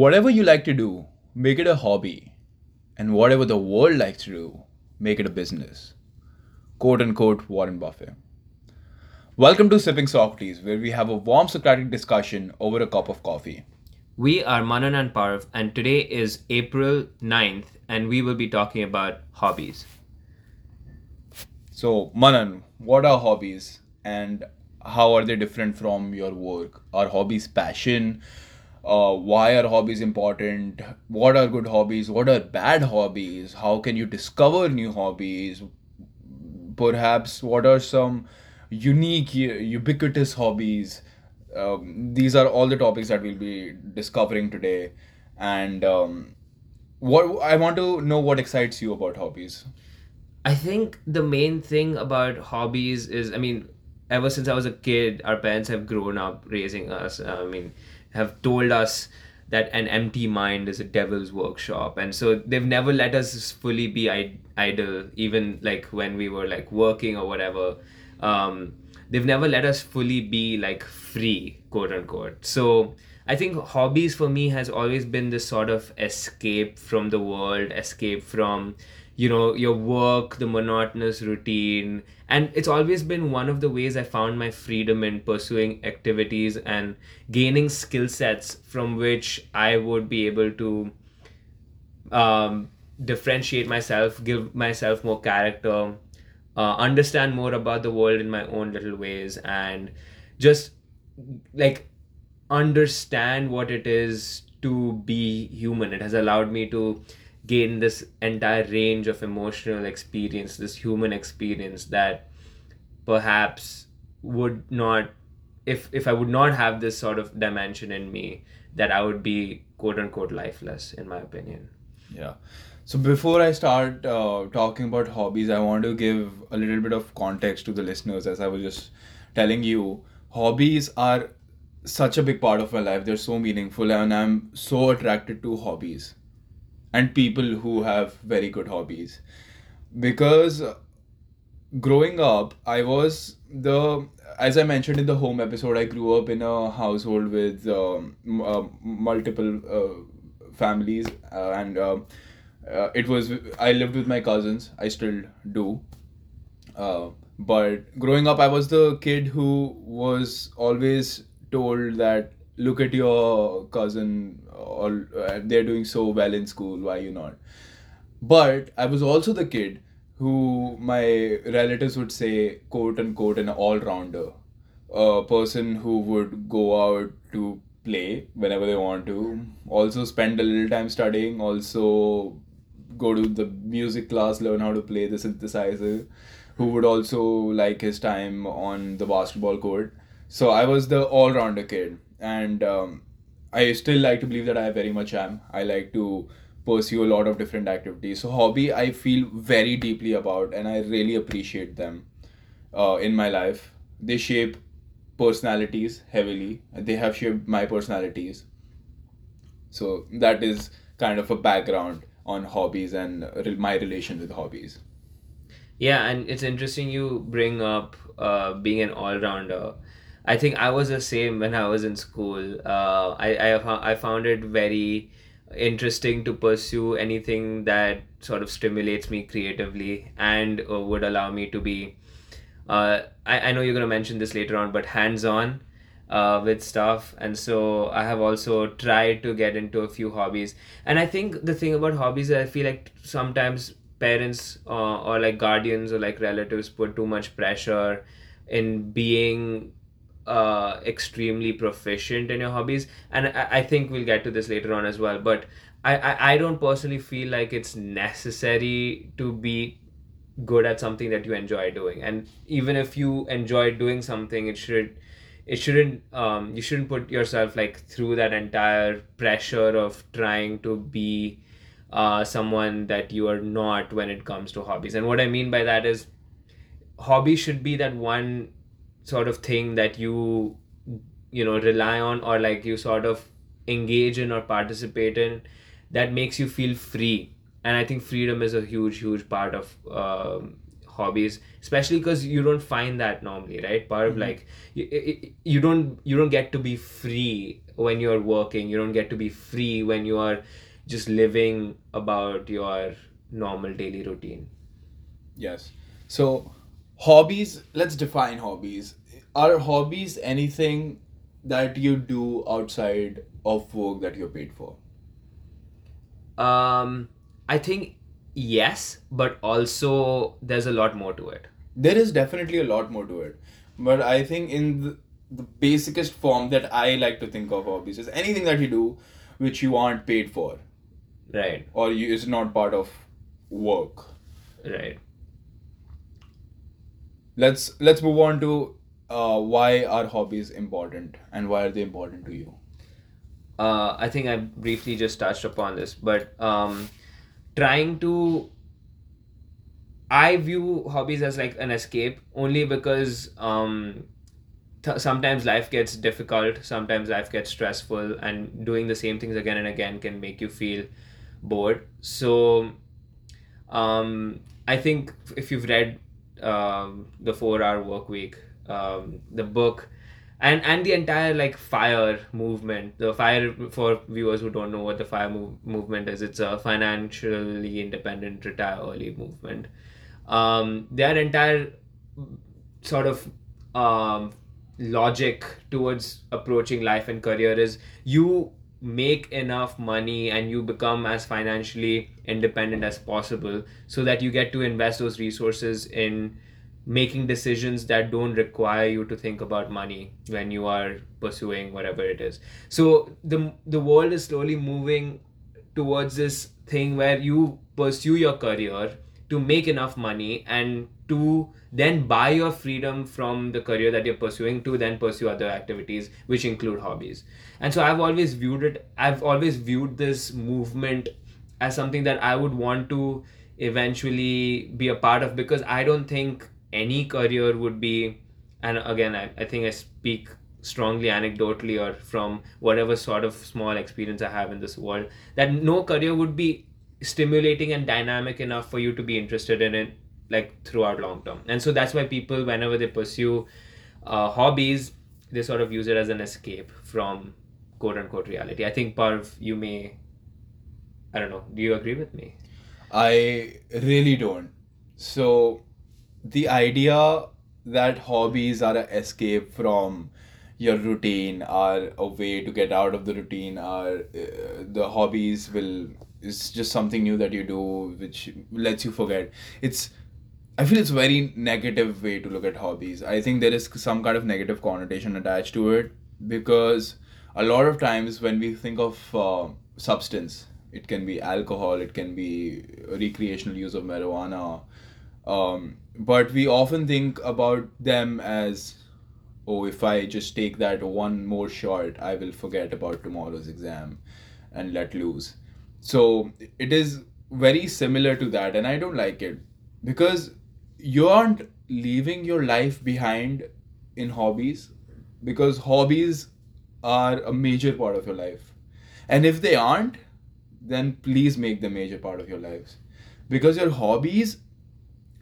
Whatever you like to do, make it a hobby. And whatever the world likes to do, make it a business. Quote unquote Warren Buffett. Welcome to Sipping Socrates, where we have a warm Socratic discussion over a cup of coffee. We are Manan and Parv, and today is April 9th, and we will be talking about hobbies. So, Manan, what are hobbies and how are they different from your work? Are hobbies passion? Why are hobbies important? What are good hobbies? What are bad hobbies? How can you discover new hobbies? Perhaps what are some unique, ubiquitous hobbies? These are all the topics that we'll be discovering today. And what I want to know what excites you about hobbies. I think the main thing about hobbies is, ever since I was a kid, our parents have grown up raising us. Have told us that an empty mind is a devil's workshop. And so they've never let us fully be idle, even like when we were like working or whatever. They've never let us fully be like free, quote unquote. So I think hobbies for me has always been this sort of escape from the world, escape from, your work, the monotonous routine. And it's always been one of the ways I found my freedom in pursuing activities and gaining skill sets from which I would be able to differentiate myself, give myself more character, understand more about the world in my own little ways, and just like understand what it is to be human. It has allowed me to gain this entire range of emotional experience, this human experience that perhaps would not, if I would not have this sort of dimension in me, that I would be quote unquote lifeless, in my opinion. Yeah. So before I start talking about hobbies, I want to give a little bit of context to the listeners. As I was just telling you, hobbies are such a big part of my life. They're so meaningful, and I'm so attracted to hobbies and people who have very good hobbies. Because growing up, as I mentioned in the home episode, I grew up in a household with multiple families, and I lived with my cousins. I still do. But growing up, I was the kid who was always told that, look at your cousin, or they're doing so well in school, why you not? But I was also the kid who my relatives would say, quote unquote, an all-rounder, a person who would go out to play whenever they want to, also spend a little time studying, also go to the music class, learn how to play the synthesizer, who would also like his time on the basketball court. So I was the all-rounder kid. And I still like to believe that I very much am. I like to pursue a lot of different activities. So hobby, I feel very deeply about, and I really appreciate them in my life. They shape personalities heavily. They have shaped my personalities. So that is kind of a background on hobbies and my relation with hobbies. Yeah, and it's interesting you bring up being an all-rounder. I think I was the same when I was in school. I found it very interesting to pursue anything that sort of stimulates me creatively and would allow me to be, I know you're going to mention this later on, but hands-on with stuff. And so I have also tried to get into a few hobbies. And I think the thing about hobbies is I feel like sometimes parents or like guardians or like relatives put too much pressure in being extremely proficient in your hobbies, and I think we'll get to this later on as well, but I don't personally feel like it's necessary to be good at something that you enjoy doing. And even if you enjoy doing something, you shouldn't put yourself like through that entire pressure of trying to be someone that you are not when it comes to hobbies. And what I mean by that is hobby should be that one sort of thing that you rely on, or like you sort of engage in or participate in, that makes you feel free. And I think freedom is a huge part of hobbies, especially because you don't find that normally, right? Part of like you don't get to be free when you're working. You don't get to be free when you are just living about your normal daily routine. Yes. So hobbies, let's define hobbies. Are hobbies anything that you do outside of work that you're paid for? I think yes, but also there's a lot more to it. There is definitely a lot more to it. But I think in the basicest form that I like to think of hobbies is anything that you do which you aren't paid for. Right. Or is not part of work. Right. Let's move on to why are hobbies important and why are they important to you? I think I briefly just touched upon this, but I view hobbies as like an escape only because sometimes life gets difficult, sometimes life gets stressful, and doing the same things again and again can make you feel bored. So I think if you've read the 4-Hour Workweek, the book, and the entire like FIRE movement. The FIRE, for viewers who don't know what the FIRE movement is, it's a financially independent retire early movement. Their entire sort of logic towards approaching life and career is you make enough money and you become as financially independent as possible so that you get to invest those resources in making decisions that don't require you to think about money when you are pursuing whatever it is. So the world is slowly moving towards this thing where you pursue your career to make enough money and to then buy your freedom from the career that you're pursuing to then pursue other activities, which include hobbies. And so I've always viewed this movement as something that I would want to eventually be a part of, because I don't think any career would be, and again, I think I speak strongly anecdotally or from whatever sort of small experience I have in this world, that no career would be stimulating and dynamic enough for you to be interested in it like throughout long term. And so that's why people, whenever they pursue hobbies, they sort of use it as an escape from quote unquote reality. I think, Parv, I don't know, do you agree with me? I really don't. So the idea that hobbies are an escape from your routine, are a way to get out of the routine, the hobbies it's just something new that you do which lets you forget. I feel it's a very negative way to look at hobbies. I think there is some kind of negative connotation attached to it, because a lot of times when we think of substance, it can be alcohol, it can be recreational use of marijuana, but we often think about them as, oh, if I just take that one more shot, I will forget about tomorrow's exam and let loose. So it is very similar to that, and I don't like it, because you aren't leaving your life behind in hobbies, because hobbies are a major part of your life. And if they aren't, then please make them a major part of your lives, because your hobbies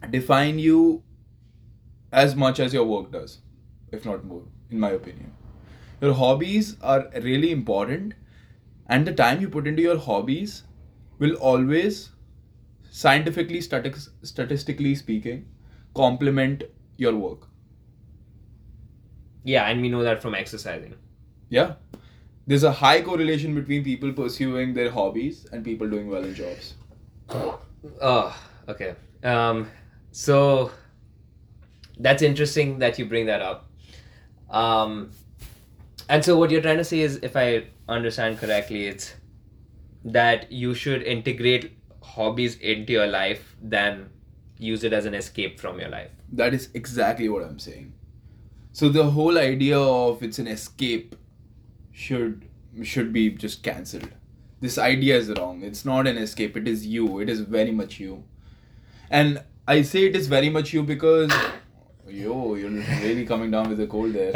define you as much as your work does, if not more, in my opinion. Your hobbies are really important, and the time you put into your hobbies will always, scientifically, statistically speaking, complement your work. Yeah, and we know that from exercising. Yeah. There's a high correlation between people pursuing their hobbies and people doing well in jobs. Oh, okay. So that's interesting that you bring that up. And so what you're trying to say is, if I understand correctly, it's that you should integrate hobbies into your life than use it as an escape from your life. That is exactly what I'm saying. So the whole idea of it's an escape should be just cancelled. This idea is wrong. It's not an escape. It is you. It is very much you. And I say it is very much you because, you're really coming down with a cold there.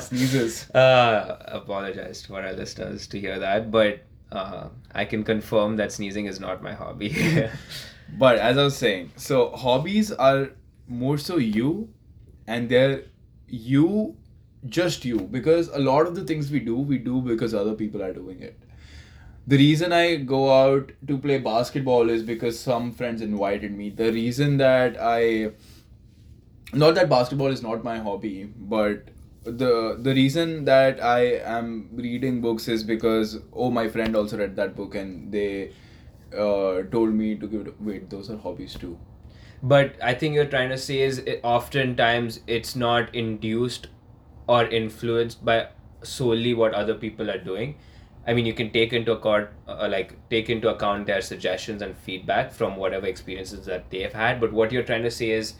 Sneezes. Apologized for our listeners to hear that, but I can confirm that sneezing is not my hobby. But as I was saying, so hobbies are more so you, and they're you just you, because a lot of the things we do because other people are doing it. The reason I go out to play basketball is because some friends invited me. The reason that not that basketball is not my hobby, but the reason that I am reading books is because, oh, my friend also read that book and they told me to give it. Wait, those are hobbies too. But I think you're trying to say is oftentimes it's not induced or influenced by solely what other people are doing. I mean, you can take into account, their suggestions and feedback from whatever experiences that they've had. But what you're trying to say is,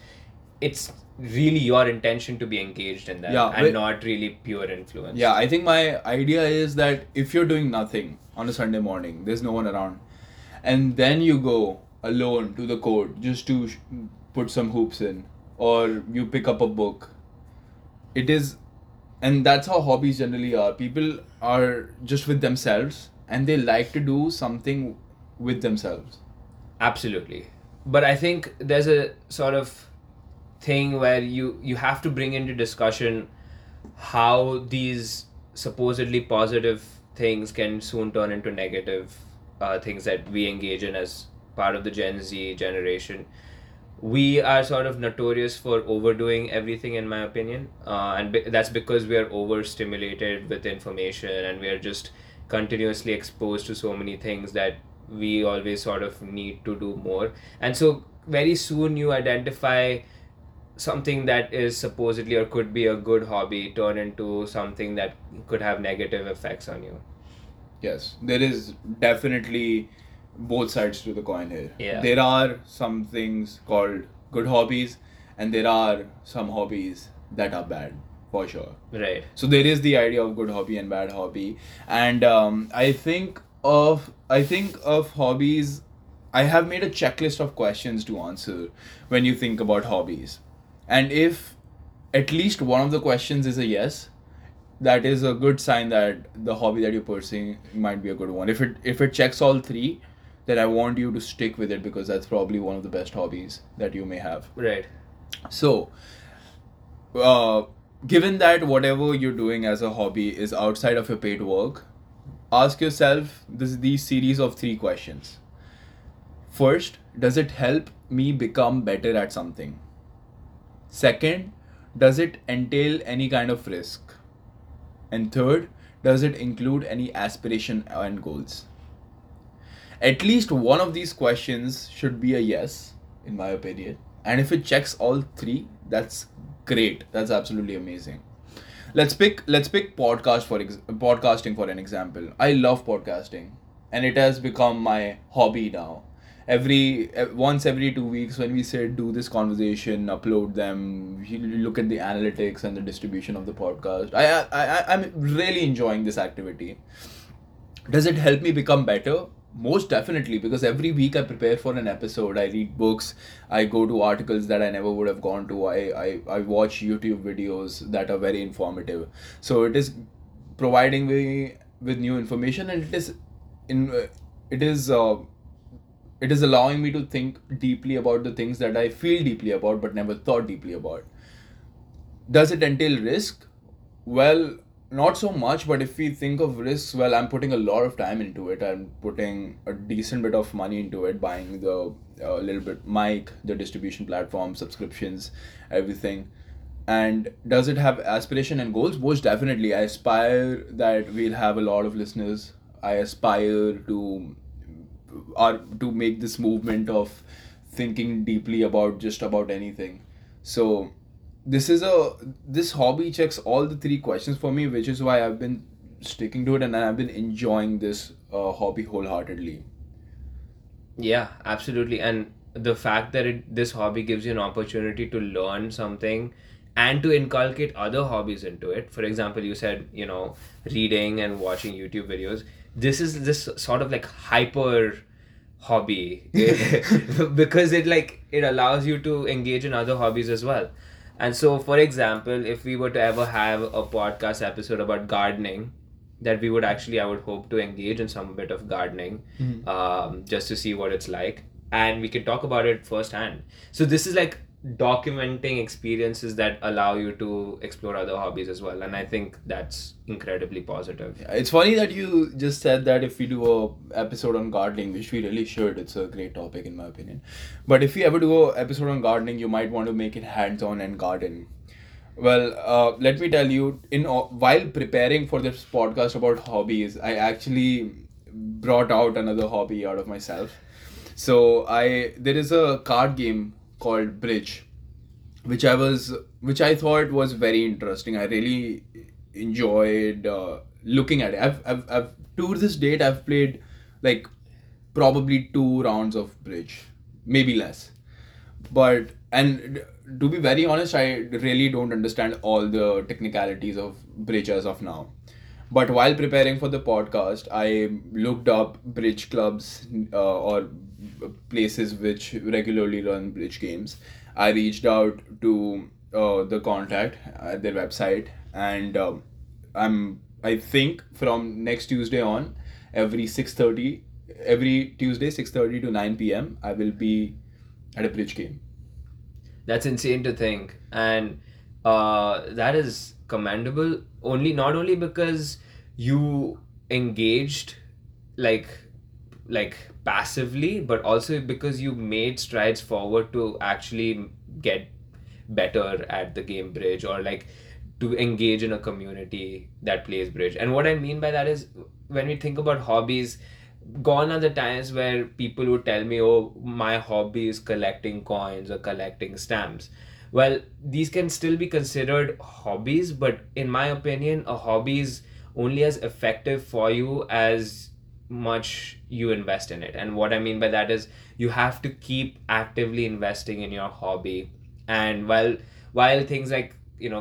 it's really your intention to be engaged in that, and not really pure influence. Yeah, I think my idea is that if you're doing nothing on a Sunday morning, there's no one around, and then you go alone to the court just to put some hoops in, or you pick up a book, it is, and that's how hobbies generally are. People are just with themselves and they like to do something with themselves. Absolutely. But I think there's a sort of thing where you have to bring into discussion how these supposedly positive things can soon turn into negative things that we engage in as part of the Gen Z generation. We are sort of notorious for overdoing everything, in my opinion, and that's because we are overstimulated with information and we are just continuously exposed to so many things that we always sort of need to do more. And so very soon you identify something that is supposedly or could be a good hobby turn into something that could have negative effects on you. Yes, there is definitely both sides to the coin here. Yeah. There are some things called good hobbies and there are some hobbies that are bad, for sure. Right. So there is the idea of good hobby and bad hobby. And I think of hobbies, I have made a checklist of questions to answer when you think about hobbies. And if at least one of the questions is a yes, that is a good sign that the hobby that you're pursuing might be a good one. If it checks all three, then I want you to stick with it because that's probably one of the best hobbies that you may have. Right. So, given that whatever you're doing as a hobby is outside of your paid work, ask yourself these series of three questions. First, does it help me become better at something? Second, does it entail any kind of risk? And third, does it include any aspiration and goals? At least one of these questions should be a yes, in my opinion. And if it checks all three, that's great. That's absolutely amazing. Let's pick podcasting for an example. I love podcasting and it has become my hobby now. Once every 2 weeks when we said do this conversation, upload them, you look at the analytics and the distribution of the podcast. I'm really enjoying this activity. Does it help me become better? Most definitely, because every week I prepare for an episode. I read books. I go to articles that I never would have gone to. I watch YouTube videos that are very informative. So it is providing me with new information and it is allowing me to think deeply about the things that I feel deeply about but never thought deeply about. Does it entail risk? Well, not so much, but if we think of risks, well, I'm putting a lot of time into it. I'm putting a decent bit of money into it, buying the little bit mic, the distribution platform, subscriptions, everything. And does it have aspiration and goals? Most definitely. I aspire that we'll have a lot of listeners. I aspire to make this movement of thinking deeply about just about anything. So this hobby checks all the three questions for me, which is why I've been sticking to it and I've been enjoying this hobby wholeheartedly. Yeah, absolutely. And the fact that this hobby gives you an opportunity to learn something and to inculcate other hobbies into it. For example, you said, reading and watching YouTube videos. This is this sort of like hyper hobby because it allows you to engage in other hobbies as well. And so, for example, if we were to ever have a podcast episode about gardening, that I would hope to engage in some bit of gardening, just to see what it's like. And we can talk about it firsthand. So this is like documenting experiences that allow you to explore other hobbies as well, and I think that's incredibly positive. Yeah, it's funny that you just said that if we do a episode on gardening, which we really should, it's a great topic in my opinion, but if you ever do an episode on gardening, you might want to make it hands-on and garden. Well, let me tell you, while preparing for this podcast about hobbies, I actually brought out another hobby out of myself. So there is a card game called Bridge, which I thought was very interesting. I really enjoyed looking at it. I've to this date I've played like probably 2 rounds of Bridge, maybe less. But to be very honest, I really don't understand all the technicalities of Bridge as of now. But while preparing for the podcast, I looked up Bridge clubs or places which regularly run Bridge games. I reached out to the contact at their website, and I think from next Tuesday on, every Tuesday 6:30 to 9 p.m. I will be at a Bridge game. That's insane to think, and that is commendable. Not only because you engaged like passively, but also because you made strides forward to actually get better at the game Bridge, or like to engage in a community that plays Bridge. And what I mean by that is, when we think about hobbies, gone are the times where people would tell me, oh, my hobby is collecting coins or collecting stamps. Well, these can still be considered hobbies, but in my opinion, a hobby is only as effective for you as much you invest in it. And what I mean by that is, you have to keep actively investing in your hobby. And while things like,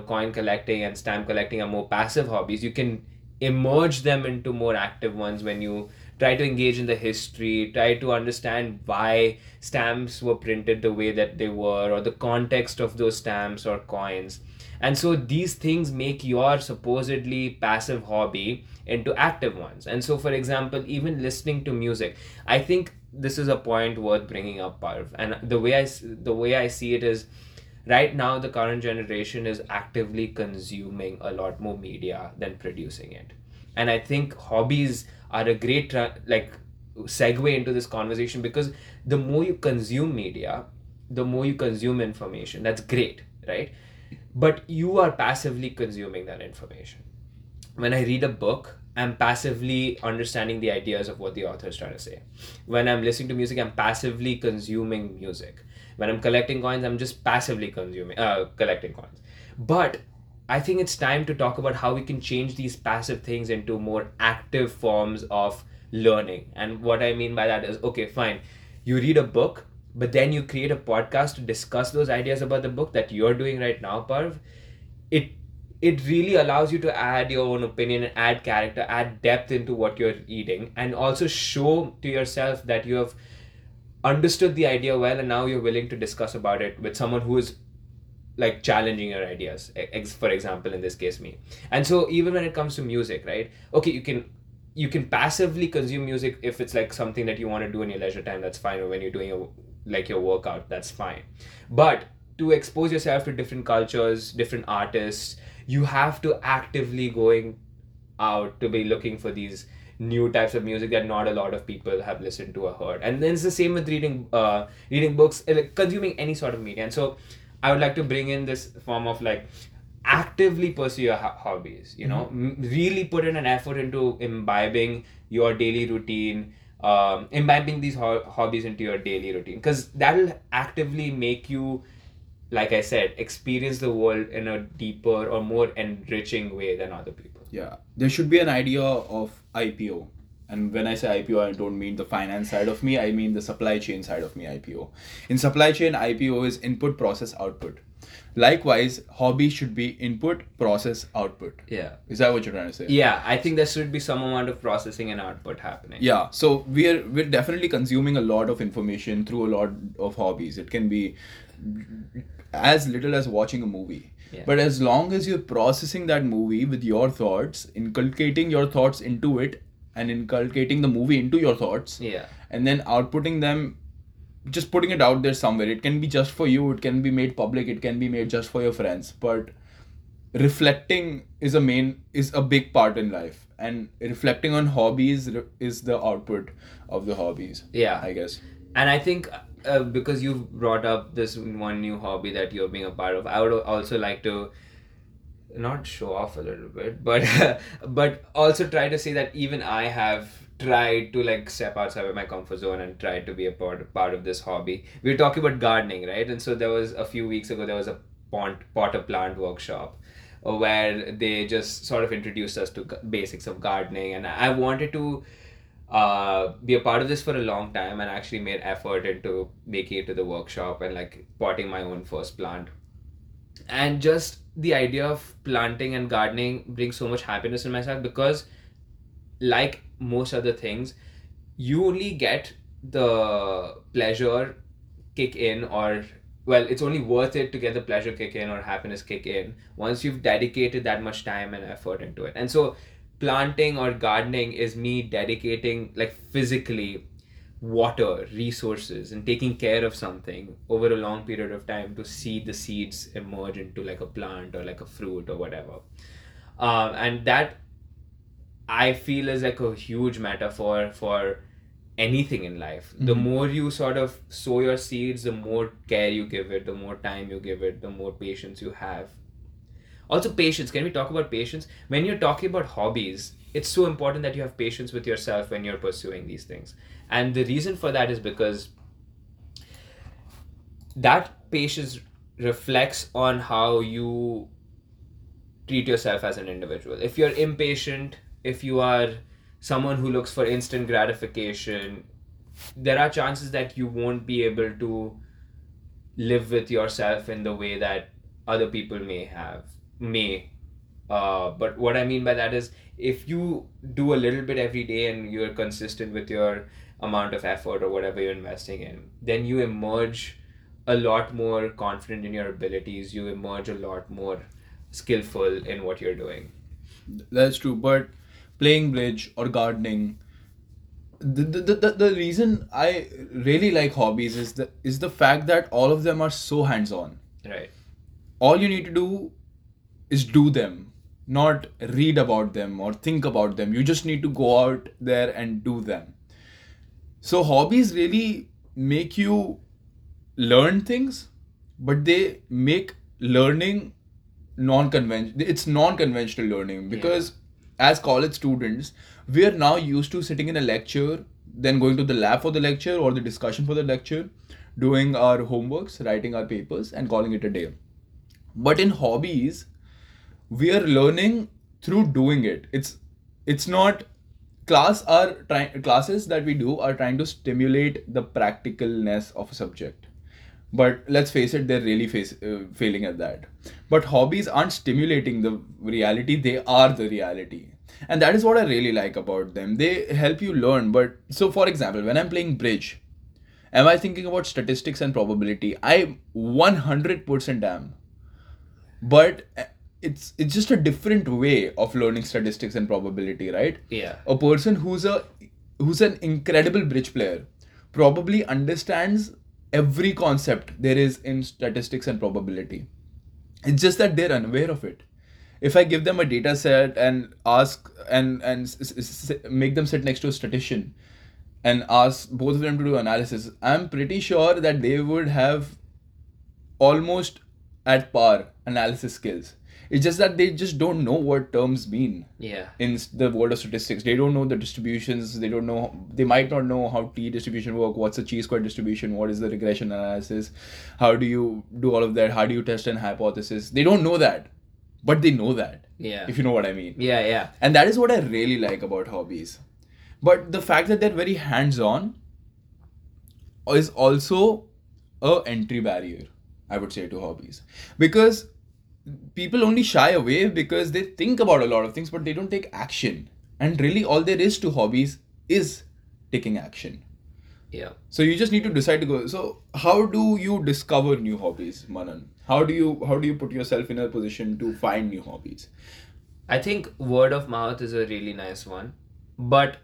coin collecting and stamp collecting are more passive hobbies, you can emerge them into more active ones when you try to engage in the history, try to understand why stamps were printed the way that they were, or the context of those stamps or coins. And so these things make your supposedly passive hobby into active ones. And so, for example, even listening to music, I think this is a point worth bringing up, Parv. And the way I see it is, right now the current generation is actively consuming a lot more media than producing it. And I think hobbies are a great segue into this conversation, because the more you consume media, the more you consume information. That's great, right? But you are passively consuming that information. When I read a book, I'm passively understanding the ideas of what the author is trying to say. When I'm listening to music, I'm passively consuming music. When I'm collecting coins, I'm just passively collecting coins. But I think it's time to talk about how we can change these passive things into more active forms of learning. And what I mean by that is, okay, fine, you read a book, but then you create a podcast to discuss those ideas about the book that you're doing right now, Parv. It really allows you to add your own opinion, and add character, add depth into what you're reading, and also show to yourself that you have understood the idea well, and now you're willing to discuss about it with someone who is like challenging your ideas, for example, in this case, me. And so even when it comes to music, right? Okay, you can passively consume music if it's like something that you want to do in your leisure time, that's fine. Or when you're doing your workout, that's fine. But to expose yourself to different cultures, different artists, you have to actively going out to be looking for these new types of music that not a lot of people have listened to or heard. And then it's the same with reading books, consuming any sort of media. And so I would like to bring in this form of actively pursue your hobbies, really put in an effort into imbibing your daily routine, imbibing these hobbies into your daily routine, because that will actively make you, like I said, experience the world in a deeper or more enriching way than other people. Yeah, there should be an idea of IPO. And when I say IPO, I don't mean the finance side of me. I mean the supply chain side of me, IPO. In supply chain, IPO is input, process, output. Likewise, hobby should be input, process, output. Yeah. Is that what you're trying to say? Yeah. I think there should be some amount of processing and output happening. Yeah. So we're definitely consuming a lot of information through a lot of hobbies. It can be as little as watching a movie. Yeah. But as long as you're processing that movie with your thoughts, inculcating your thoughts into it, and inculcating the movie into your thoughts, and then outputting them just putting it out there somewhere. It can be just for you, it can be made public, it can be made just for your friends, but reflecting is a big part in life, and reflecting on hobbies is the output of the hobbies. Yeah, I guess. And I think because you've brought up this one new hobby that you're being a part of, I would also like to not show off a little bit, but also try to say that even I have tried to like step outside of my comfort zone and try to be a part of this hobby. We were talking about gardening, right? And so there was a few weeks ago, there was a potter plant workshop where they just sort of introduced us to basics of gardening, and I wanted to be a part of this for a long time and actually made effort into making it to the workshop and like potting my own first plant. And just the idea of planting and gardening brings so much happiness in myself, because like most other things, you only get the pleasure kick in, or well, it's only worth it to get the pleasure kick in or happiness kick in once you've dedicated that much time and effort into it. And so planting or gardening is me dedicating like physically water, resources, and taking care of something over a long period of time to see the seeds emerge into like a plant or like a fruit or whatever. And that I feel is like a huge metaphor for anything in life. Mm-hmm. The more you sort of sow your seeds, the more care you give it, the more time you give it, the more patience you have. Also patience. Can we talk about patience? When you're talking about hobbies, it's so important that you have patience with yourself when you're pursuing these things. And the reason for that is because that patience reflects on how you treat yourself as an individual. If you're impatient, if you are someone who looks for instant gratification, there are chances that you won't be able to live with yourself in the way that other people may. But what I mean by that is, if you do a little bit every day and you're consistent with your amount of effort or whatever you're investing in, then you emerge a lot more confident in your abilities. You emerge a lot more skillful in what you're doing. That's true. But playing bridge or gardening, the reason I really like hobbies is the fact that all of them are so hands-on. Right. All you need to do is do them, not read about them or think about them. You just need to go out there and do them. So hobbies really make you learn things, but they make learning non-conventional. It's non-conventional learning, because as college students, we are now used to sitting in a lecture, then going to the lab for the lecture or the discussion for the lecture, doing our homeworks, writing our papers, and calling it a day. But in hobbies, we are learning through doing it. It's not classes that we do are trying to stimulate the practicalness of a subject, but let's face it, they're really failing at that. But hobbies aren't stimulating the reality, they are the reality, and that is what I really like about them. They help you learn. But so for example, when I'm playing bridge, am I thinking about statistics and probability? I 100% am, but it's just a different way of learning statistics and probability, right? Yeah. A person who's an incredible bridge player probably understands every concept there is in statistics and probability. It's just that they're unaware of it. If I give them a data set and ask and make them sit next to a statistician and ask both of them to do analysis, I'm pretty sure that they would have almost at par analysis skills. It's just that they just don't know what terms mean. Yeah. In the world of statistics, they don't know the distributions. They might not know how t distribution work. What's a chi-square distribution? What is the regression analysis? How do you do all of that? How do you test an hypothesis? They don't know that, but they know that. Yeah. If you know what I mean. Yeah, yeah. And that is what I really like about hobbies. But the fact that they're very hands-on is also an entry barrier, I would say, to hobbies, because people only shy away because they think about a lot of things, but they don't take action. And really all there is to hobbies is taking action. Yeah. So you just need to decide to go. So how do you discover new hobbies, Manan? How do you put yourself in a position to find new hobbies? I think word of mouth is a really nice one, but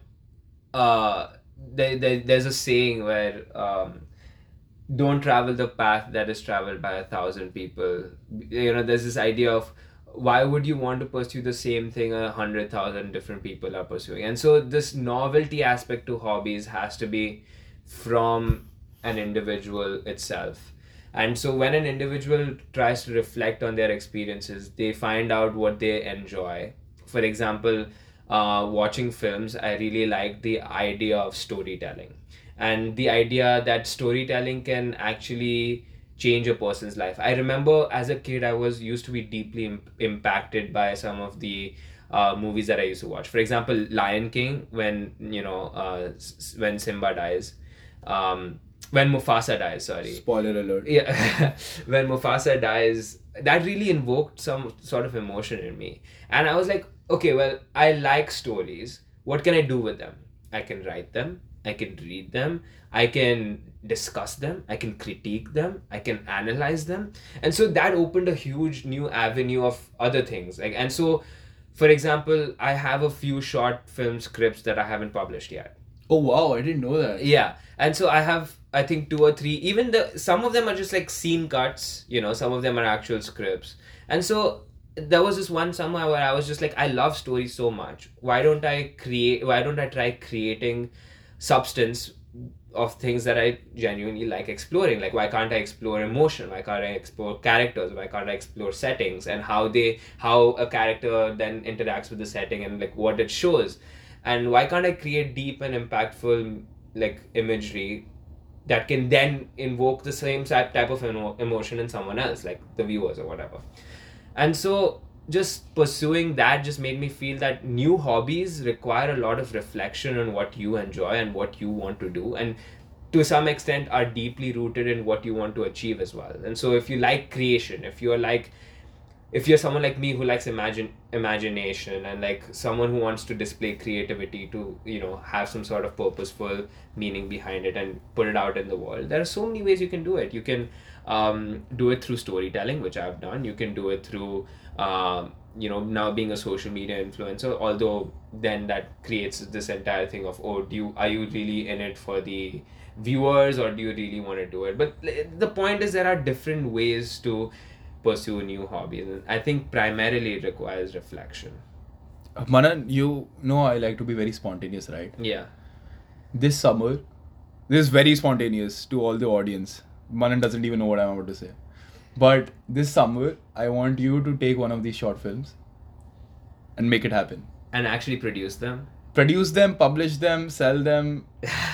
there's a saying where don't travel the path that is traveled by 1,000 people. You know, there's this idea of why would you want to pursue the same thing 100,000 different people are pursuing? And so this novelty aspect to hobbies has to be from an individual itself. And so when an individual tries to reflect on their experiences, they find out what they enjoy. For example, watching films, I really like the idea of storytelling. And the idea that storytelling can actually change a person's life. I remember as a kid, I was used to be deeply impacted by some of the movies that I used to watch. For example, Lion King, when, you know, when Simba dies, when Mufasa dies, sorry. Spoiler alert. Yeah, when Mufasa dies, that really invoked some sort of emotion in me. And I was like, okay, well, I like stories. What can I do with them? I can write them. I can read them, I can discuss them, I can critique them, I can analyze them. And so that opened a huge new avenue of other things. Like, and so, for example, I have a few short film scripts that I haven't published yet. Oh, wow, I didn't know that. Yeah. And so I have, I think, 2 or 3, even some of them are just like scene cuts, you know, some of them are actual scripts. And so there was this one summer where I was just like, I love stories so much. Why don't I try creating substance of things that I genuinely like exploring? Like, why can't I explore emotion? Why can't I explore characters? Why can't I explore settings and how a character then interacts with the setting and like what it shows? And why can't I create deep and impactful like imagery that can then invoke the same type of emotion in someone else, like the viewers or whatever? And so just pursuing that just made me feel that new hobbies require a lot of reflection on what you enjoy and what you want to do, and to some extent are deeply rooted in what you want to achieve as well. And so if you like creation, if you're someone like me who likes imagination and like someone who wants to display creativity to, you know, have some sort of purposeful meaning behind it and put it out in the world, there are so many ways you can do it. You can do it through storytelling, which I've done. You can do it through you know, now being a social media influencer, although then that creates this entire thing of, oh, are you really in it for the viewers or do you really want to do it? But the point is there are different ways to pursue new hobbies, and I think primarily it requires reflection. Manan, you know I like to be very spontaneous, right? Yeah. This summer, this is very spontaneous to all the audience. Manan doesn't even know what I'm about to say. But this summer, I want you to take one of these short films and make it happen. And actually produce them? Produce them, publish them, sell them,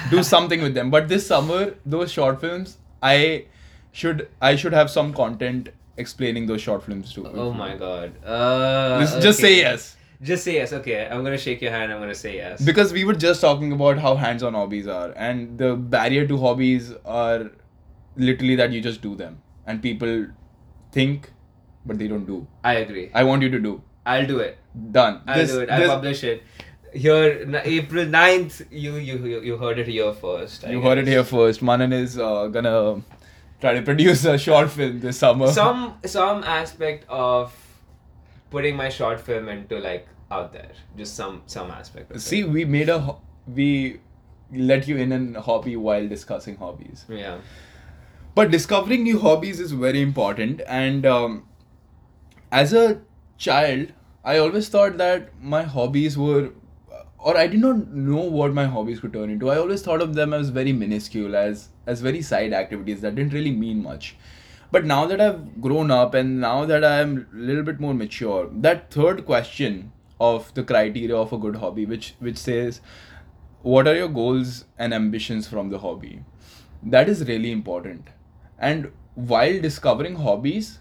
do something with them. But this summer, those short films, I should have some content explaining those short films too. Oh my God. Just say yes. Just say yes. Okay, I'm going to shake your hand. I'm going to say yes. Because we were just talking about how hands-on hobbies are. And the barrier to hobbies are literally that you just do them. And people think, but they don't do. I agree. I want you to do. I'll do it. Done. I'll publish it. Here, April 9th, you heard it here first. You heard it here first. Manan is gonna try to produce a short film this summer. Some aspect of putting my short film into like out there. Just some aspect of it. See, we let you in on hobby while discussing hobbies. Yeah. But discovering new hobbies is very important, and as a child, I always thought that my hobbies were, or I did not know what my hobbies could turn into. I always thought of them as very minuscule, as very side activities that didn't really mean much. But now that I've grown up and now that I'm a little bit more mature, that third question of the criteria of a good hobby, which says, what are your goals and ambitions from the hobby? That is really important. And while discovering hobbies,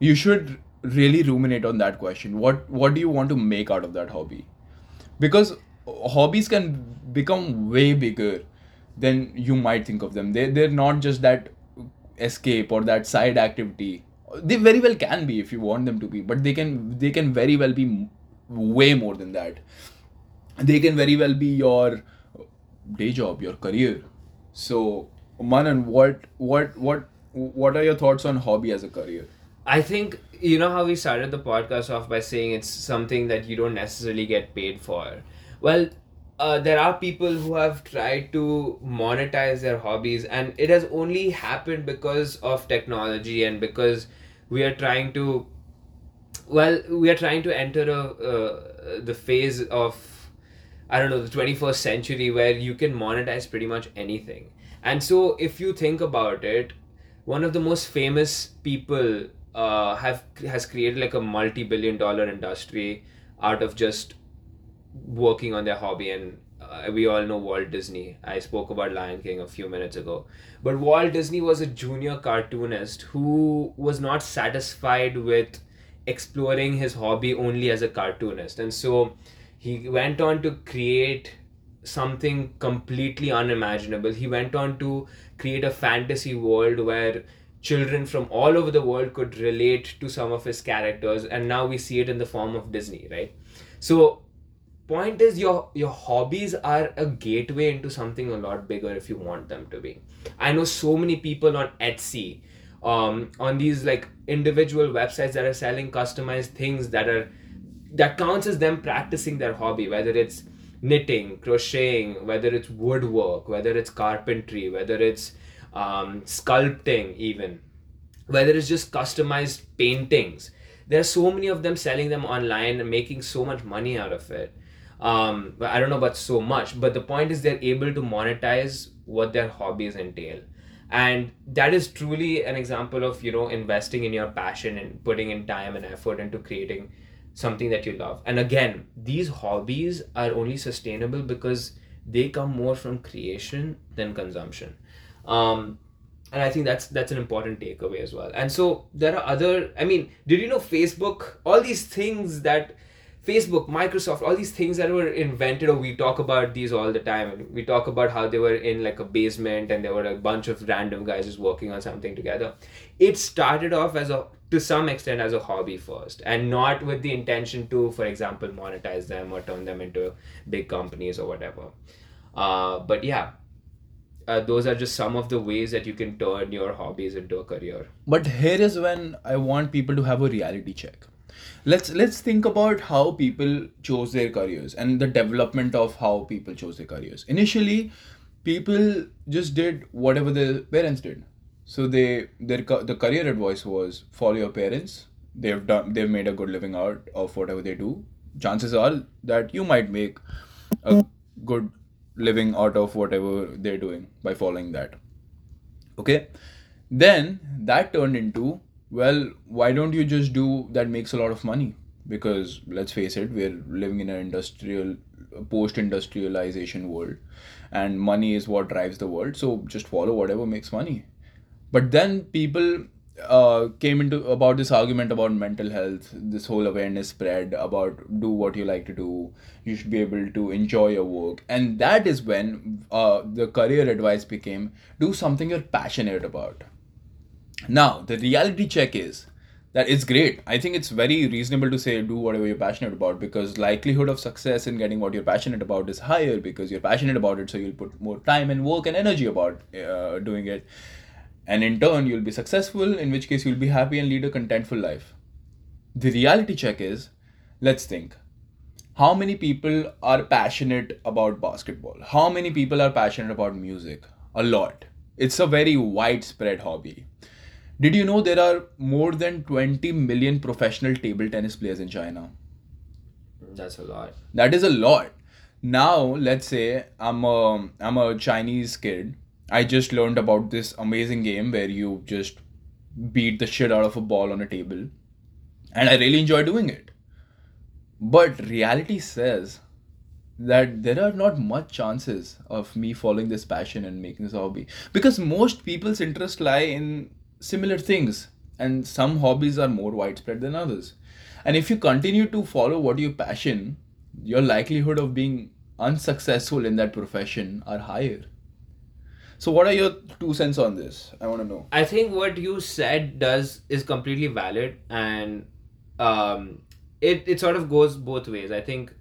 you should really ruminate on that question. What do you want to make out of that hobby? Because hobbies can become way bigger than you might think of them. They're not just that escape or that side activity. They very well can be if you want them to be, but they can very well be way more than that. They can very well be your day job, your career. So, Manan, what are your thoughts on hobby as a career? I think, you know how we started the podcast off by saying it's something that you don't necessarily get paid for. Well, there are people who have tried to monetize their hobbies, and it has only happened because of technology and because we are trying to, enter the phase of, the 21st century where you can monetize pretty much anything. And so if you think about it, one of the most famous people has created like a multi-billion-dollar industry out of just working on their hobby, and we all know Walt Disney. I spoke about Lion King a few minutes ago, but Walt Disney was a junior cartoonist who was not satisfied with exploring his hobby only as a cartoonist, and so he went on to create something completely unimaginable. He went on to create a fantasy world where children from all over the world could relate to some of his characters, and now we see it in the form of Disney, right? So point is, your hobbies are a gateway into something a lot bigger if you want them to be. I know so many people on Etsy, on these like individual websites that are selling customized things that counts as them practicing their hobby, whether it's knitting, crocheting, whether it's woodwork, whether it's carpentry, whether it's sculpting, even whether it's just customized paintings. There are so many of them selling them online and making so much money out of it. But I don't know about so much, but the point is they're able to monetize what their hobbies entail. And that is truly an example of, investing in your passion and putting in time and effort into creating something that you love. And again, these hobbies are only sustainable because they come more from creation than consumption. And I think that's an important takeaway as well. And so there are other, did you know Facebook, all these things that Facebook, Microsoft, all these things that were invented, or we talk about these all the time, and we talk about how they were in like a basement and there were a bunch of random guys just working on something together. It started off to some extent as a hobby first, and not with the intention to, for example, monetize them or turn them into big companies or whatever. But yeah, those are just some of the ways that you can turn your hobbies into a career. But here is when I want people to have a reality check. Let's think about how people chose their careers and the development of how people chose their careers. Initially, people just did whatever their parents did. So the career advice was follow your parents. They've made a good living out of whatever they do. Chances are that you might make a good living out of whatever they're doing by following that. Okay, then that turned into, well, why don't you just do that makes a lot of money? Because let's face it, we're living in an post-industrialization world, and money is what drives the world. So just follow whatever makes money. But then people came into about this argument about mental health, this whole awareness spread about do what you like to do. You should be able to enjoy your work. And that is when the career advice became do something you're passionate about. Now, the reality check is that it's great. I think it's very reasonable to say do whatever you're passionate about, because likelihood of success in getting what you're passionate about is higher because you're passionate about it. So you'll put more time and work and energy about doing it. And in turn, you'll be successful, in which case you'll be happy and lead a contentful life. The reality check is, let's think. How many people are passionate about basketball? How many people are passionate about music? A lot. It's a very widespread hobby. Did you know there are more than 20 million professional table tennis players in China? That's a lot. That is a lot. Now, let's say I'm a Chinese kid. I just learned about this amazing game where you just beat the shit out of a ball on a table. And I really enjoy doing it. But reality says that there are not much chances of me following this passion and making this hobby. Because most people's interests lie in similar things, and some hobbies are more widespread than others. And if you continue to follow what you passion, your likelihood of being unsuccessful in that profession are higher. So what are your 2 cents on this? I want to know. I think what you said is completely valid, and it sort of goes both ways. I think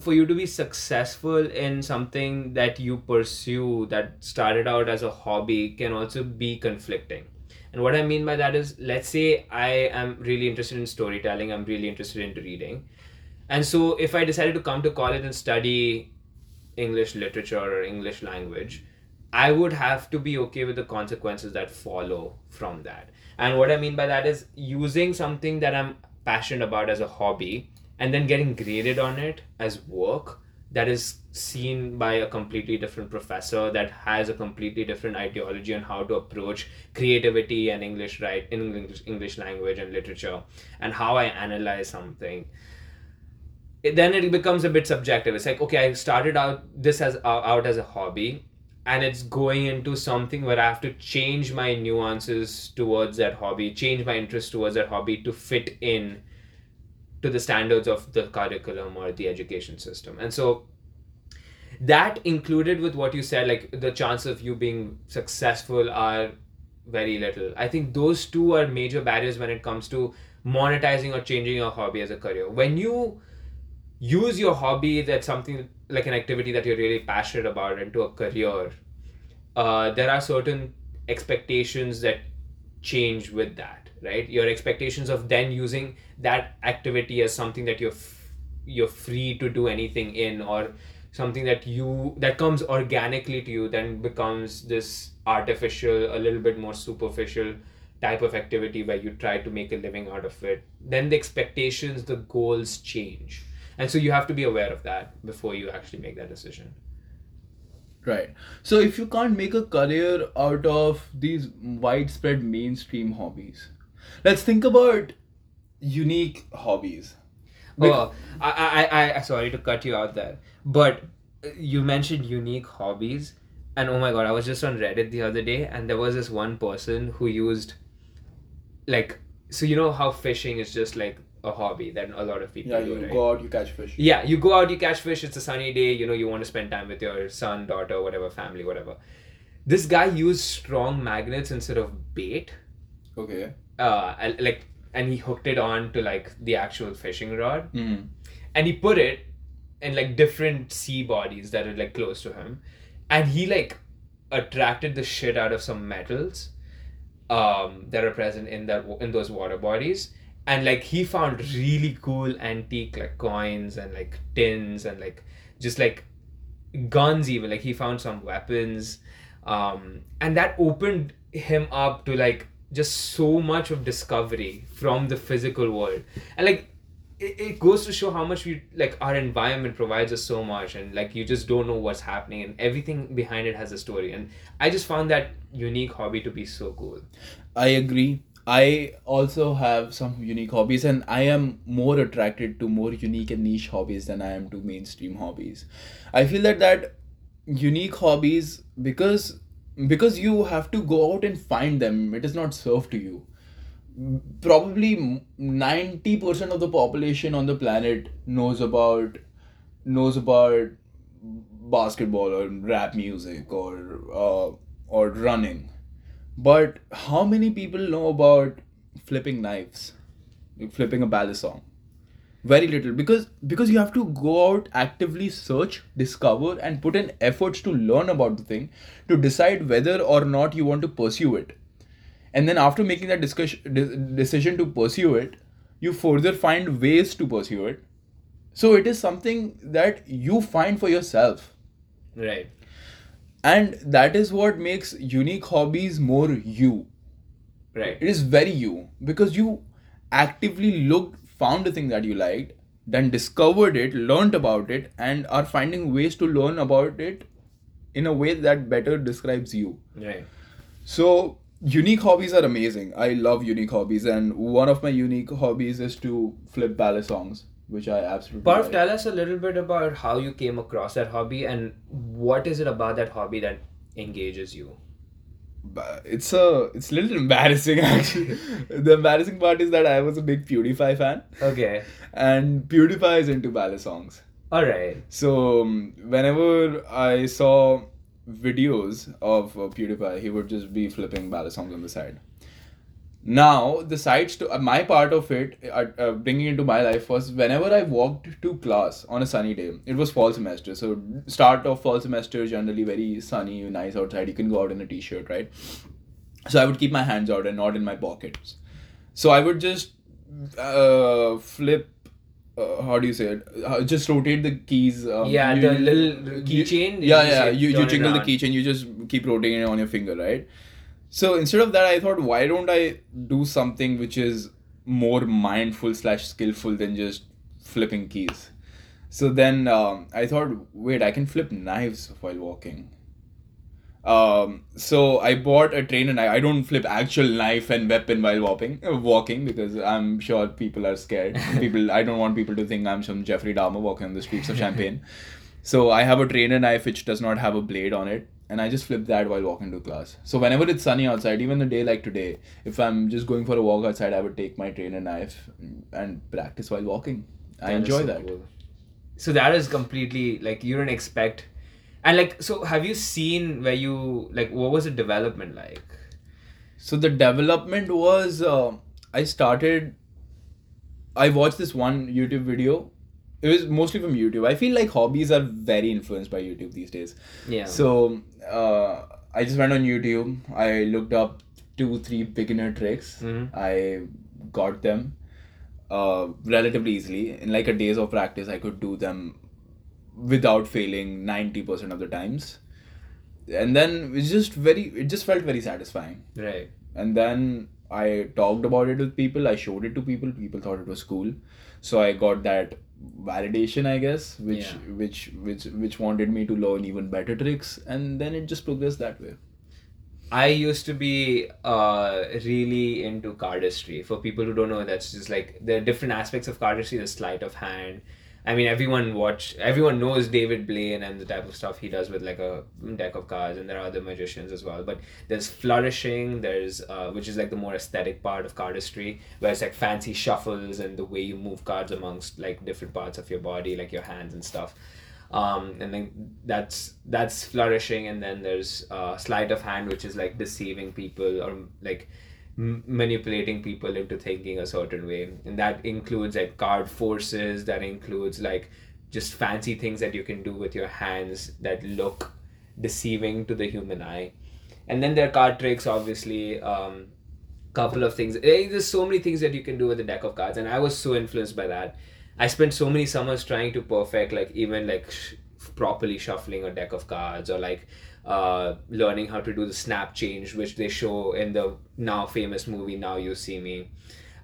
for you to be successful in something that you pursue that started out as a hobby can also be conflicting. And what I mean by that is, let's say I am really interested in storytelling, I'm really interested into reading, And so if I decided to come to college and study English literature or English language, I would have to be okay with the consequences that follow from that. And what I mean by that is using something that I'm passionate about as a hobby and then getting graded on it as work that is seen by a completely different professor that has a completely different ideology on how to approach creativity and English, right, in English language and literature and how I analyze something. Then it becomes a bit subjective. It's like, okay, I started out out as a hobby, and it's going into something where I have to change my nuances towards that hobby, change my interest towards that hobby to fit in to the standards of the curriculum or the education system. And so that included with what you said, like the chances of you being successful are very little. I think those two are major barriers when it comes to monetizing or changing your hobby as a career. When you use your hobby, that's something like an activity that you're really passionate about, into a career, there are certain expectations that change with that, right? Your expectations of then using that activity as something that you're free to do anything in, or something that comes organically to you, then becomes this artificial, a little bit more superficial type of activity where you try to make a living out of it. Then the expectations, the goals change. And so you have to be aware of that before you actually make that decision. Right. So if you can't make a career out of these widespread mainstream hobbies, let's think about unique hobbies. Sorry to cut you out there, but you mentioned unique hobbies, and oh my God, I was just on Reddit the other day, and there was this one person who used, like, so you know how fishing is just like a hobby that a lot of people do, right? Yeah, you go out, you catch fish. Yeah, you go out, you catch fish. It's a sunny day. You know, you want to spend time with your son, daughter, whatever, family, whatever. This guy used strong magnets instead of bait. Okay. And he hooked it on to like the actual fishing rod. Mm. And he put it in like different sea bodies that are like close to him. And he like attracted the shit out of some metals that are present in those water bodies. And like he found really cool antique like coins and like tins and like just like guns even. Like he found some weapons. And that opened him up to like just so much of discovery from the physical world. And like it goes to show how much we like our environment provides us so much, and like you just don't know what's happening, and everything behind it has a story. And I just found that unique hobby to be so cool. I agree. I also have some unique hobbies, and I am more attracted to more unique and niche hobbies than I am to mainstream hobbies. I feel that unique hobbies, because you have to go out and find them, it is not served to you. Probably 90% of the population on the planet knows about basketball or rap music or running. But how many people know about flipping knives, flipping a balisong? Very little, because you have to go out, actively search, discover, and put in efforts to learn about the thing, to decide whether or not you want to pursue it. And then after making that decision to pursue it, you further find ways to pursue it. So it is something that you find for yourself. Right. And that is what makes unique hobbies more you. Right. It is very you. Because you actively found a thing that you liked, then discovered it, learned about it, and are finding ways to learn about it in a way that better describes you. Right. So unique hobbies are amazing. I love unique hobbies, and one of my unique hobbies is to flip balisongs, which I absolutely love. Parv, tell us a little bit about how you came across that hobby, and what is it about that hobby that engages you? It's a little embarrassing, actually. The embarrassing part is that I was a big PewDiePie fan. Okay. And PewDiePie is into balisongs. Alright. So whenever I saw videos of PewDiePie, he would just be flipping balisongs on the side. Now, the sides to my part of it, bringing into my life, was whenever I walked to class on a sunny day. It was fall semester, so start of fall semester, generally very sunny, nice outside. You can go out in a t-shirt, right? So I would keep my hands out and not in my pockets. So I would just flip how do you say it? Just rotate the keys. The little keychain. You jingle the keychain. You just keep rotating it on your finger, right? So instead of that, I thought, why don't I do something which is more mindful / skillful than just flipping keys? So then I thought, wait, I can flip knives while walking. So I bought a trainer knife. I don't flip actual knife and weapon while walking because I'm sure people are scared. I don't want people to think I'm some Jeffrey Dahmer walking on the streets of Champagne. So I have a trainer knife which does not have a blade on it. And I just flip that while walking to class. So whenever it's sunny outside, even a day like today, if I'm just going for a walk outside, I would take my trainer knife and practice while walking. I enjoy that. Cool. So that is completely, you don't expect. And, so have you seen where you, what was the development like? So the development was, I watched this one YouTube video. It was mostly from YouTube. I feel like hobbies are very influenced by YouTube these days. Yeah. So I just went on YouTube. I looked up 2-3 beginner tricks. Mm-hmm. I got them. Relatively easily. In a days of practice, I could do them without failing 90% of the times. And then it just felt very satisfying. Right. And then I talked about it with people. I showed it to people. People thought it was cool. So I got that validation, I guess, which wanted me to learn even better tricks. And then it just progressed that way. I used to be really into cardistry. For people who don't know, that's just there are different aspects of cardistry, the sleight of hand. I mean, everyone knows David Blaine and the type of stuff he does with a deck of cards, and there are other magicians as well. But there's flourishing, there's which is the more aesthetic part of cardistry, where it's fancy shuffles and the way you move cards amongst different parts of your body, your hands and stuff. And then that's flourishing, and then there's sleight of hand, which is deceiving people or manipulating people into thinking a certain way, and that includes card forces, that includes just fancy things that you can do with your hands that look deceiving to the human eye. And then there are card tricks, obviously. Couple of things, there's so many things that you can do with a deck of cards, and I was so influenced by that. I spent so many summers trying to perfect properly shuffling a deck of cards, or learning how to do the snap change, which they show in the now famous movie Now You See Me.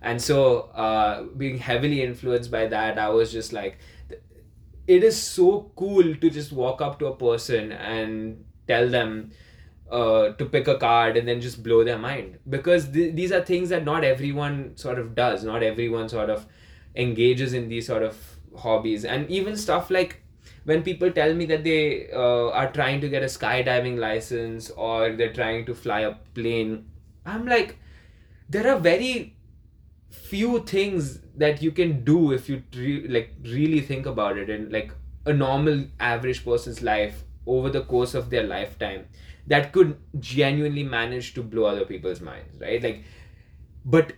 And so being heavily influenced by that, I was just it is so cool to just walk up to a person and tell them to pick a card and then just blow their mind, because these are things that not everyone sort of does, not everyone sort of engages in these sort of hobbies. And even stuff when people tell me that they are trying to get a skydiving license or they're trying to fly a plane, I'm there are very few things that you can do if you really think about it, and a normal average person's life over the course of their lifetime that could genuinely manage to blow other people's minds, right? But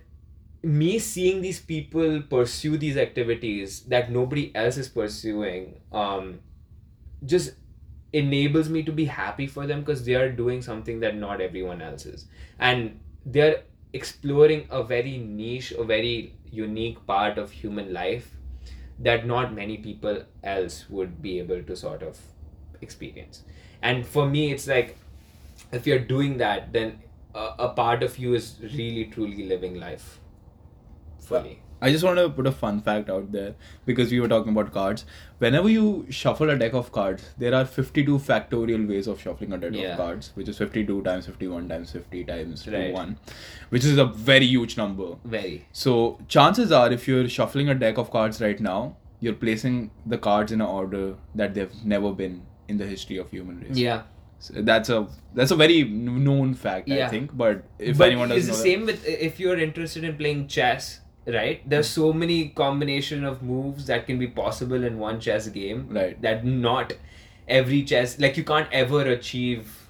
me seeing these people pursue these activities that nobody else is pursuing just enables me to be happy for them, because they are doing something that not everyone else is, and they're exploring a very niche, a very unique part of human life that not many people else would be able to sort of experience. And for me, it's if you're doing that, then a part of you is really truly living life. Funny. I just want to put a fun fact out there, because we were talking about cards. Whenever you shuffle a deck of cards, there are 52 factorial ways of shuffling a deck of cards, which is 52 times 51 times 50 times 1, which is a very huge number. Very. So chances are, if you're shuffling a deck of cards right now, you're placing the cards in an order that they've never been in the history of human race. Yeah. So that's a very known fact, I think. But anyone doesn't know, it's the same with if you're interested in playing chess. Right, there's so many combination of moves that can be possible in one chess game. Right, that not every chess you can't ever achieve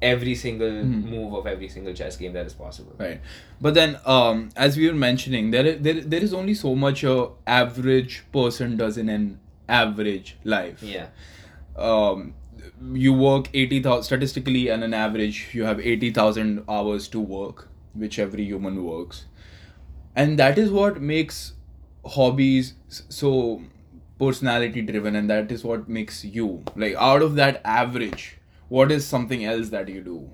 every single move of every single chess game that is possible. Right, but then as we were mentioning, there is only so much a average person does in an average life. Yeah, you work 80,000 statistically, and on average you have 80,000 hours to work, which every human works. And that is what makes hobbies so personality driven, and that is what makes you, like, out of that average, what is something else that you do?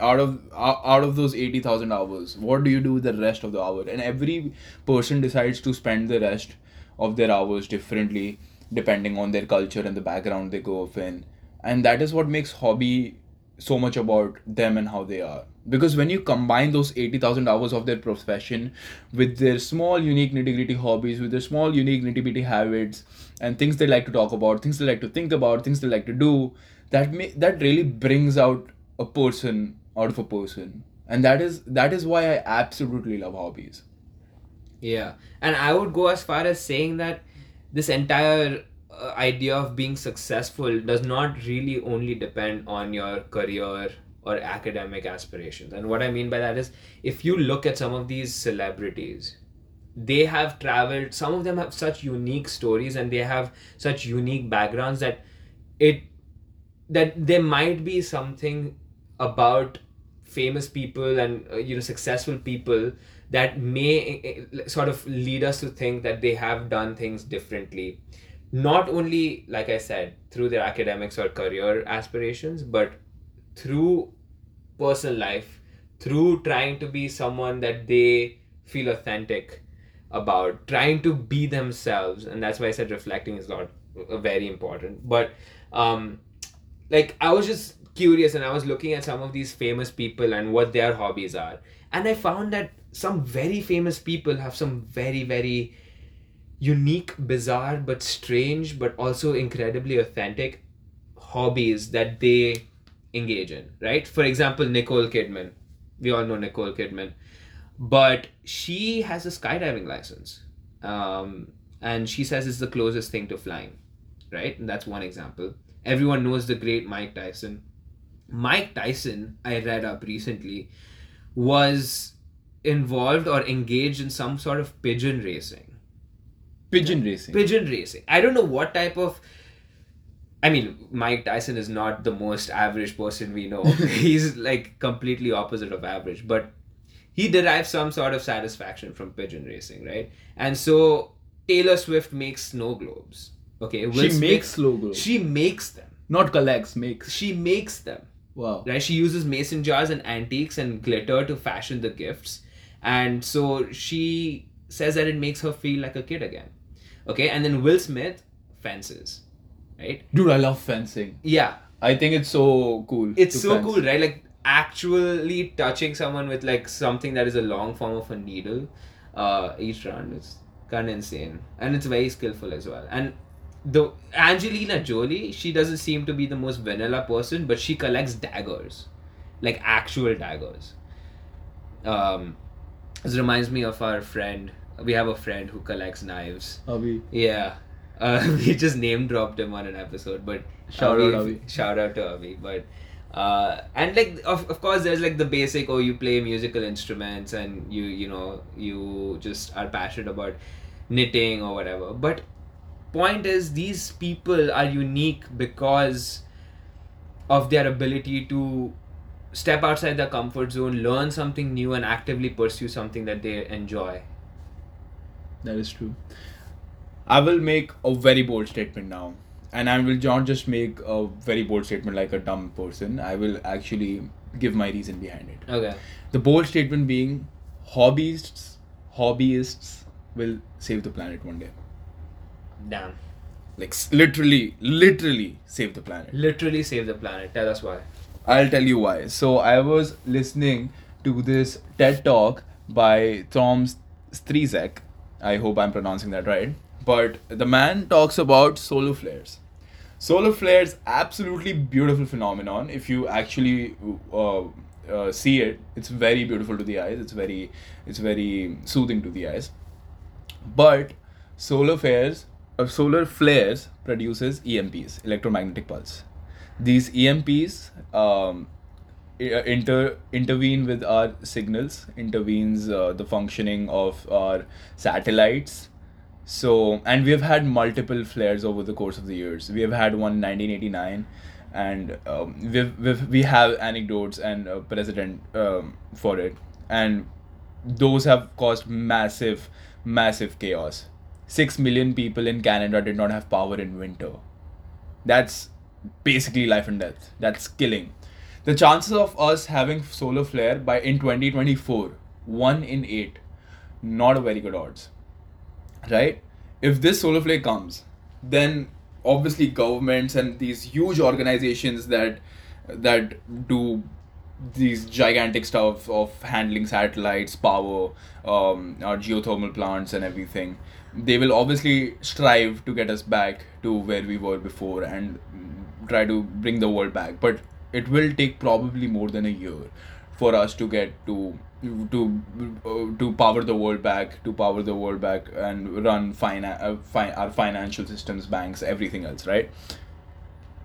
Out of those 80,000 hours, what do you do the rest of the hour? And every person decides to spend the rest of their hours differently, depending on their culture and the background they go up in. And that is what makes hobby so much about them and how they are. Because when you combine those 80,000 hours of their profession with their small, unique, nitty-gritty hobbies, with their small, unique, nitty-gritty habits, and things they like to talk about, things they like to think about, things they like to do, that really brings out a person out of a person. And that is why I absolutely love hobbies. Yeah. And I would go as far as saying that this entire idea of being successful does not really only depend on your career or academic aspirations. And what I mean by that is, if you look at some of these celebrities, they have traveled, some of them have such unique stories and they have such unique backgrounds that there might be something about famous people and successful people that may sort of lead us to think that they have done things differently, not only, like I said, through their academics or career aspirations, but through personal life, through trying to be someone that they feel authentic about, trying to be themselves. And that's why I said reflecting is not very important. But I was just curious and I was looking at some of these famous people and what their hobbies are. And I found that some very famous people have some very, very unique, bizarre, but strange, but also incredibly authentic hobbies that they engage in, right? For example, Nicole Kidman. We all know Nicole Kidman. But she has a skydiving license. And she says it's the closest thing to flying, right? And that's one example. Everyone knows the great Mike Tyson. Mike Tyson, I read up recently, was involved or engaged in some sort of pigeon racing. Pigeon racing. I don't know what type of... I mean, Mike Tyson is not the most average person we know. He's like completely opposite of average. But he derives some sort of satisfaction from pigeon racing, right? And so Taylor Swift makes snow globes. Okay, she makes them, wow, right? She uses mason jars and antiques and glitter to fashion the gifts, and so she says that it makes her feel like a kid again. Okay, and then Will Smith fences, right? Dude, I love fencing. Yeah, I think it's so cool. It's so cool, right? Like actually touching someone with like something that is a long form of a needle each round is kind of insane, and it's very skillful as well. And the Angelina Jolie, she doesn't seem to be the most vanilla person, but she collects daggers, like actual daggers. This reminds me of our friend. We have a friend who collects knives. Avi. Yeah. We just name dropped him on an episode, but shout out to Avi. But and like of course there's like the basic, you play musical instruments and you just are passionate about knitting or whatever. But point is, these people are unique because of their ability to step outside their comfort zone, learn something new, and actively pursue something that they enjoy. That is true. I will make a very bold statement now. And I will not just make a very bold statement like a dumb person. I will actually give my reason behind it. Okay. The bold statement being, hobbyists will save the planet one day. Damn. Like literally save the planet. Literally save the planet. Tell us why. I'll tell you why. So I was listening to this TED Talk by Tom Strizek. I hope I'm pronouncing that right. But the man talks about solar flares. Solar flares, absolutely beautiful phenomenon. If you actually see it, it's very beautiful to the eyes. It's very soothing to the eyes. But solar flares produces EMPs, electromagnetic pulse. These EMPs intervene with our signals, intervenes the functioning of our satellites. So, and we have had multiple flares over the course of the years. We have had one in 1989, and we have anecdotes and precedent for it. And those have caused massive, massive chaos. 6 million people in Canada did not have power in winter. That's basically life and death. That's killing. The chances of us having solar flare by in 2024, 1 in 8, not a very good odds, right? If this solar flare comes, then obviously governments and these huge organizations that do these gigantic stuff of handling satellites, power, our geothermal plants and everything, they will obviously strive to get us back to where we were before and try to bring the world back. But it will take probably more than a year for us to get to power the world back, and run our financial systems, banks, everything else, right?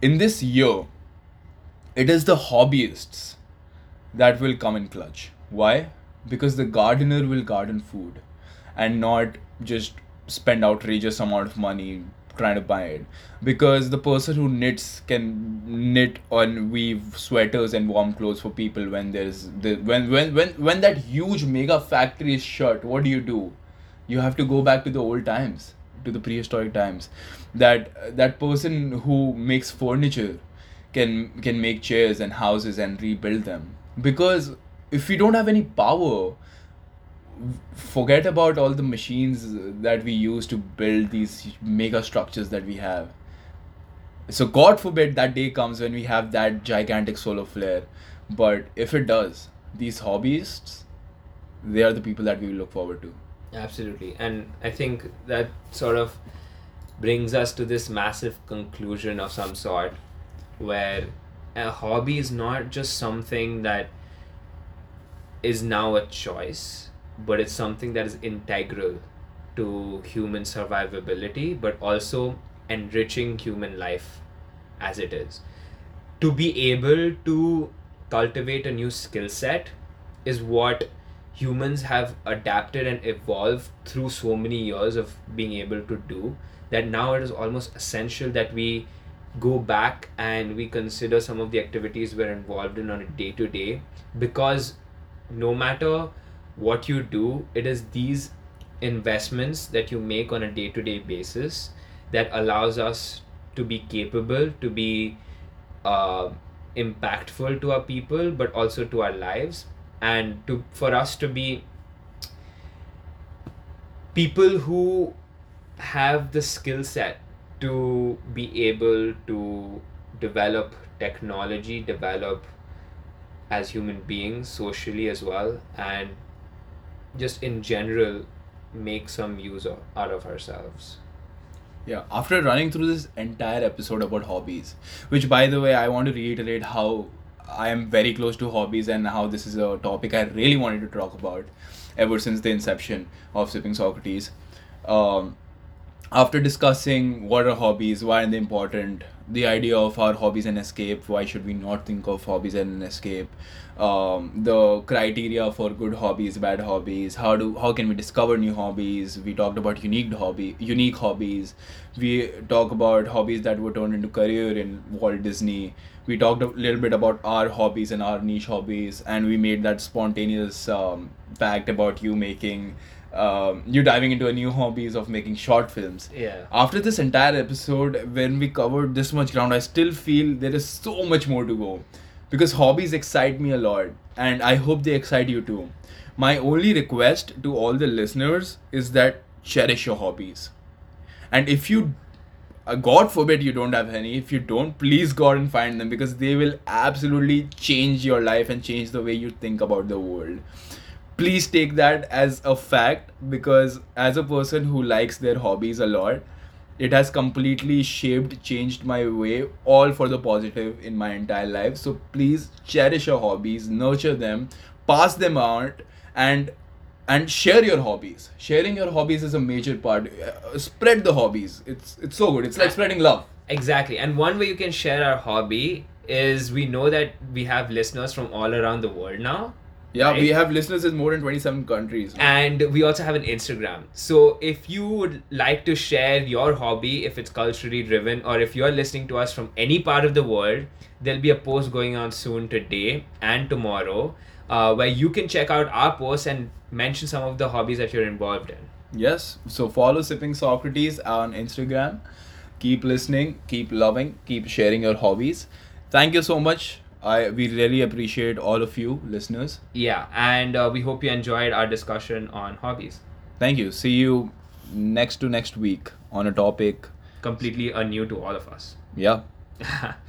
In this year, it is the hobbyists that will come in clutch. Why? Because the gardener will garden food and not just spend outrageous amount of money trying to buy it. Because the person who knits can knit or weave sweaters and warm clothes for people when there's when that huge mega factory is shut. What do? You have to go back to the old times, to the prehistoric times. That person who makes furniture can make chairs and houses and rebuild them. Because if we don't have any power, forget about all the machines that we use to build these mega structures that we have. So God forbid that day comes when we have that gigantic solar flare. But if it does, these hobbyists, they are the people that we will look forward to. Absolutely. And I think that sort of brings us to this massive conclusion of some sort, where a hobby is not just something that is now a choice, but it's something that is integral to human survivability, but also enriching human life as it is. To be able to cultivate a new skill set is what humans have adapted and evolved through so many years of being able to do, that now it is almost essential that we go back and we consider some of the activities we're involved in on a day-to-day, because no matter what you do, it is these investments that you make on a day-to-day basis that allows us to be capable, to be impactful to our people, but also to our lives, and for us to be people who have the skill set to be able to develop technology, develop as human beings socially as well, and just in general make some use out of ourselves. Yeah, after running through this entire episode about hobbies, which by the way I want to reiterate how I am very close to hobbies and how this is a topic I really wanted to talk about ever since the inception of Sipping Socrates. After discussing what are hobbies, why are they important, the idea of our hobbies and escape, why should we not think of hobbies as an escape, the criteria for good hobbies, bad hobbies, how can we discover new hobbies, we talked about unique hobbies, we talk about hobbies that were turned into career in Walt Disney, we talked a little bit about our hobbies and our niche hobbies, and we made that spontaneous fact about you diving into a new hobbies of making short films. Yeah. After this entire episode, when we covered this much ground, I still feel there is so much more to go, because hobbies excite me a lot, and I hope they excite you too. My only request to all the listeners is that cherish your hobbies, and if you, God forbid, you don't have any, if you don't, please go out and find them, because they will absolutely change your life and change the way you think about the world. Please take that as a fact, because as a person who likes their hobbies a lot, it has completely changed my way, all for the positive in my entire life. So please cherish your hobbies, nurture them, pass them out, and share your hobbies. Sharing your hobbies is a major part. Spread the hobbies. It's so good. It's like spreading love. Exactly. And one way you can share our hobby is, we know that we have listeners from all around the world now. Yeah, right? We have listeners in more than 27 countries. And we also have an Instagram. So if you would like to share your hobby, if it's culturally driven, or if you're listening to us from any part of the world, there'll be a post going on soon today and tomorrow where you can check out our posts and mention some of the hobbies that you're involved in. Yes. So follow Sipping Socrates on Instagram. Keep listening, keep loving, keep sharing your hobbies. Thank you so much. We really appreciate all of you listeners. Yeah, and we hope you enjoyed our discussion on hobbies. Thank you. See you next week on a topic completely new to all of us. Yeah.